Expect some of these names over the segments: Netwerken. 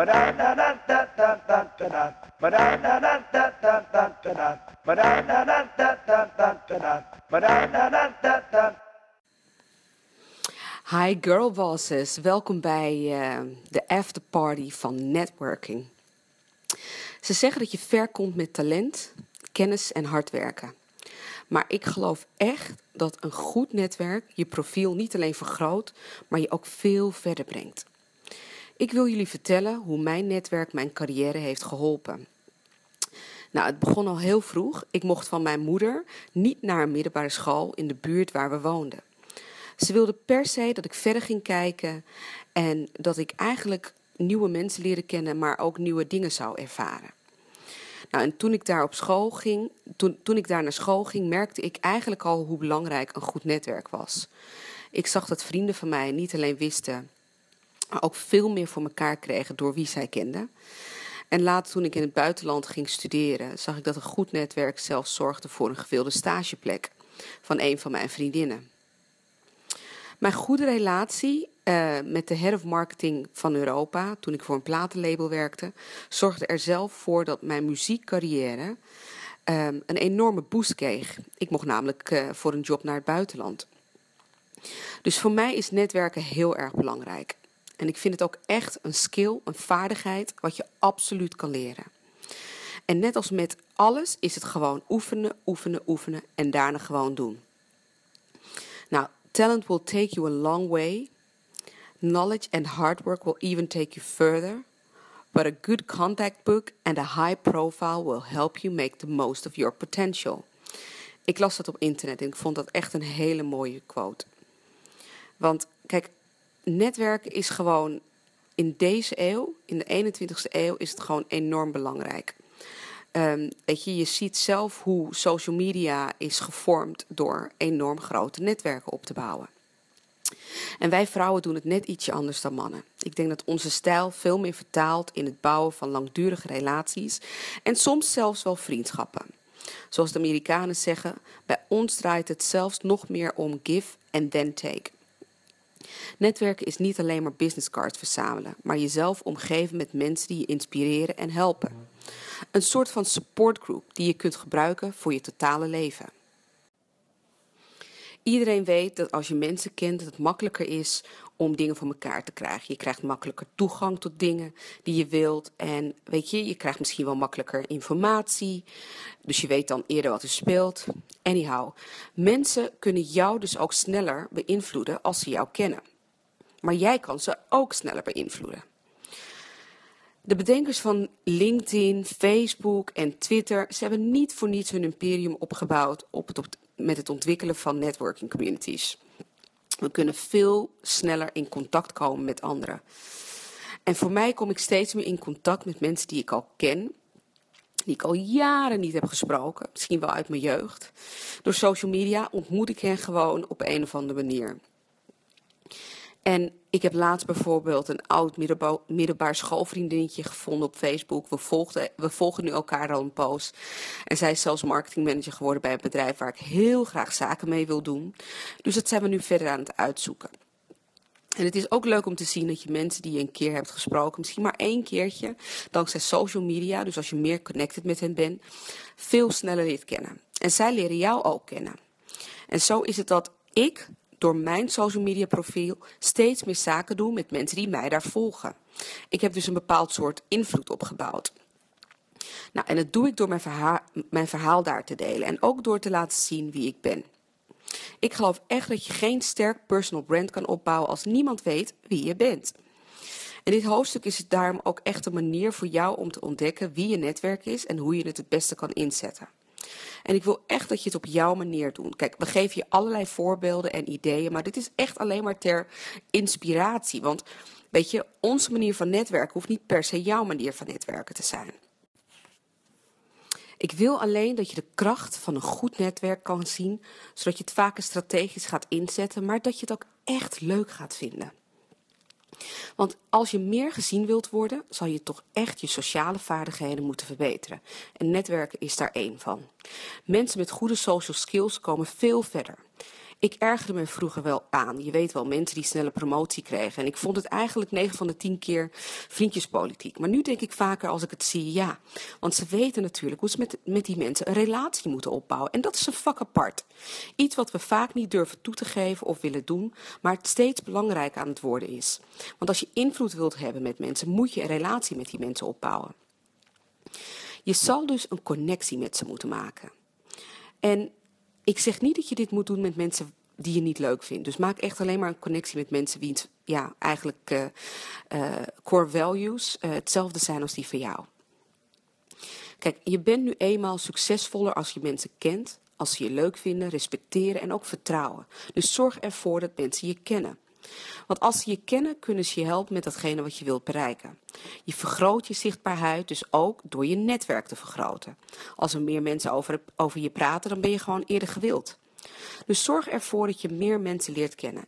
Hi girl bosses, welkom bij de afterparty van Netwerken. Ze zeggen dat je ver komt met talent, kennis en hard werken. Maar ik geloof echt dat een goed netwerk je profiel niet alleen vergroot, maar je ook veel verder brengt. Ik wil jullie vertellen hoe mijn netwerk mijn carrière heeft geholpen. Nou, het begon al heel vroeg. Ik mocht van mijn moeder niet naar een middelbare school in de buurt waar we woonden. Ze wilde per se dat ik verder ging kijken en dat ik eigenlijk nieuwe mensen leerde kennen, maar ook nieuwe dingen zou ervaren. Nou, en toen ik daar naar school ging, merkte ik eigenlijk al hoe belangrijk een goed netwerk was. Ik zag dat vrienden van mij niet alleen wisten, maar ook veel meer voor elkaar kregen door wie zij kenden. En later, toen ik in het buitenland ging studeren, zag ik dat een goed netwerk zelfs zorgde voor een gewilde stageplek van een van mijn vriendinnen. Mijn goede relatie met de head of marketing van Europa, toen ik voor een platenlabel werkte, zorgde er zelf voor dat mijn muziekcarrière een enorme boost kreeg. Ik mocht namelijk voor een job naar het buitenland. Dus voor mij is netwerken heel erg belangrijk. En ik vind het ook echt een skill, een vaardigheid, wat je absoluut kan leren. En net als met alles is het gewoon oefenen, oefenen, oefenen en daarna gewoon doen. Nou, talent will take you a long way. Knowledge and hard work will even take you further. But a good contact book and a high profile will help you make the most of your potential. Ik las dat op internet en ik vond dat echt een hele mooie quote. Want kijk, netwerken is gewoon in deze eeuw, in de 21ste eeuw, is het gewoon enorm belangrijk. Je ziet zelf hoe social media is gevormd door enorm grote netwerken op te bouwen. En wij vrouwen doen het net ietsje anders dan mannen. Ik denk dat onze stijl veel meer vertaalt in het bouwen van langdurige relaties en soms zelfs wel vriendschappen. Zoals de Amerikanen zeggen, bij ons draait het zelfs nog meer om give and then take. Netwerken is niet alleen maar business cards verzamelen, maar jezelf omgeven met mensen die je inspireren en helpen. Een soort van supportgroep die je kunt gebruiken voor je totale leven. Iedereen weet dat als je mensen kent, dat het makkelijker is om dingen voor elkaar te krijgen. Je krijgt makkelijker toegang tot dingen die je wilt. En weet je, je krijgt misschien wel makkelijker informatie. Dus je weet dan eerder wat er speelt. Anyhow, mensen kunnen jou dus ook sneller beïnvloeden als ze jou kennen. Maar jij kan ze ook sneller beïnvloeden. De bedenkers van LinkedIn, Facebook en Twitter, ze hebben niet voor niets hun imperium opgebouwd met het ontwikkelen van networking communities. We kunnen veel sneller in contact komen met anderen. En voor mij kom ik steeds meer in contact met mensen die ik al ken, die ik al jaren niet heb gesproken, misschien wel uit mijn jeugd. Door social media ontmoet ik hen gewoon op een of andere manier. En ik heb laatst bijvoorbeeld een oud middelbaar schoolvriendinnetje gevonden op Facebook. We volgen nu elkaar al een poos. En zij is zelfs marketingmanager geworden bij een bedrijf waar ik heel graag zaken mee wil doen. Dus dat zijn we nu verder aan het uitzoeken. En het is ook leuk om te zien dat je mensen die je een keer hebt gesproken, misschien maar één keertje, dankzij social media, dus als je meer connected met hen bent, veel sneller leert kennen. En zij leren jou ook kennen. En zo is het dat ik door mijn social media profiel steeds meer zaken doen met mensen die mij daar volgen. Ik heb dus een bepaald soort invloed opgebouwd. Nou, en dat doe ik door mijn verhaal daar te delen en ook door te laten zien wie ik ben. Ik geloof echt dat je geen sterk personal brand kan opbouwen als niemand weet wie je bent. En dit hoofdstuk is daarom ook echt een manier voor jou om te ontdekken wie je netwerk is en hoe je het beste kan inzetten. En ik wil echt dat je het op jouw manier doet. Kijk, we geven je allerlei voorbeelden en ideeën, maar dit is echt alleen maar ter inspiratie. Want weet je, onze manier van netwerken hoeft niet per se jouw manier van netwerken te zijn. Ik wil alleen dat je de kracht van een goed netwerk kan zien, zodat je het vaker strategisch gaat inzetten, maar dat je het ook echt leuk gaat vinden. Want als je meer gezien wilt worden, zal je toch echt je sociale vaardigheden moeten verbeteren. En netwerken is daar één van. Mensen met goede social skills komen veel verder. Ik ergerde me vroeger wel aan. Je weet wel, mensen die snelle promotie kregen. En ik vond het eigenlijk 9 van de 10 keer vriendjespolitiek. Maar nu denk ik vaker als ik het zie, ja. Want ze weten natuurlijk hoe ze met die mensen een relatie moeten opbouwen. En dat is een vak apart. Iets wat we vaak niet durven toe te geven of willen doen, maar het steeds belangrijk aan het worden is. Want als je invloed wilt hebben met mensen, moet je een relatie met die mensen opbouwen. Je zal dus een connectie met ze moeten maken. En ik zeg niet dat je dit moet doen met mensen die je niet leuk vindt. Dus maak echt alleen maar een connectie met mensen die core values hetzelfde zijn als die van jou. Kijk, je bent nu eenmaal succesvoller als je mensen kent, als ze je leuk vinden, respecteren en ook vertrouwen. Dus zorg ervoor dat mensen je kennen. Want als ze je kennen, kunnen ze je helpen met datgene wat je wilt bereiken. Je vergroot je zichtbaarheid dus ook door je netwerk te vergroten. Als er meer mensen over je praten, dan ben je gewoon eerder gewild. Dus zorg ervoor dat je meer mensen leert kennen.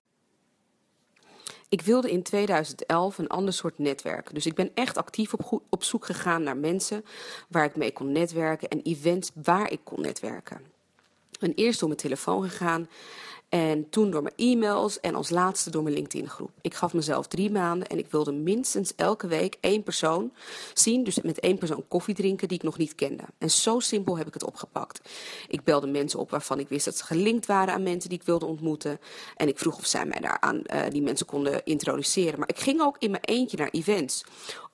Ik wilde in 2011 een ander soort netwerk. Dus ik ben echt actief op zoek gegaan naar mensen waar ik mee kon netwerken en events waar ik kon netwerken. En eerst door mijn telefoon gegaan. En toen door mijn e-mails en als laatste door mijn LinkedIn-groep. Ik gaf mezelf 3 maanden en ik wilde minstens elke week 1 persoon zien. Dus met 1 persoon koffie drinken die ik nog niet kende. En zo simpel heb ik het opgepakt. Ik belde mensen op waarvan ik wist dat ze gelinkt waren aan mensen die ik wilde ontmoeten. En ik vroeg of zij mij daaraan die mensen konden introduceren. Maar ik ging ook in mijn eentje naar events.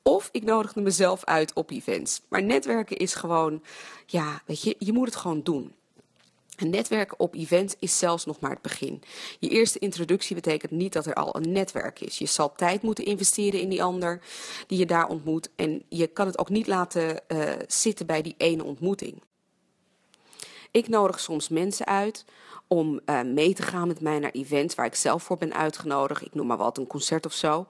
Of ik nodigde mezelf uit op events. Maar netwerken is gewoon, ja, weet je, je moet het gewoon doen. Een netwerk op events is zelfs nog maar het begin. Je eerste introductie betekent niet dat er al een netwerk is. Je zal tijd moeten investeren in die ander die je daar ontmoet. En je kan het ook niet laten zitten bij die ene ontmoeting. Ik nodig soms mensen uit om mee te gaan met mij naar events waar ik zelf voor ben uitgenodigd. Ik noem maar wat, een concert of zo.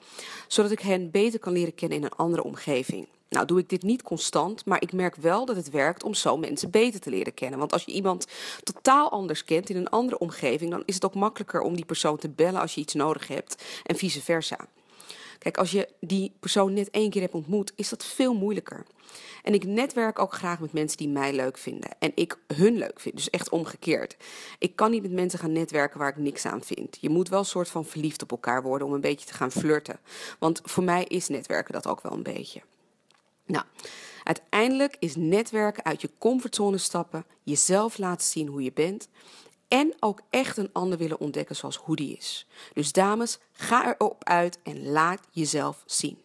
Zodat ik hen beter kan leren kennen in een andere omgeving. Nou doe ik dit niet constant, maar ik merk wel dat het werkt om zo mensen beter te leren kennen. Want als je iemand totaal anders kent in een andere omgeving, dan is het ook makkelijker om die persoon te bellen als je iets nodig hebt en vice versa. Kijk, als je die persoon net 1 keer hebt ontmoet, is dat veel moeilijker. En ik netwerk ook graag met mensen die mij leuk vinden en ik hun leuk vind, dus echt omgekeerd. Ik kan niet met mensen gaan netwerken waar ik niks aan vind. Je moet wel een soort van verliefd op elkaar worden om een beetje te gaan flirten. Want voor mij is netwerken dat ook wel een beetje. Nou, uiteindelijk is netwerken uit je comfortzone stappen, jezelf laten zien hoe je bent en ook echt een ander willen ontdekken zoals hoe die is. Dus dames, ga erop uit en laat jezelf zien.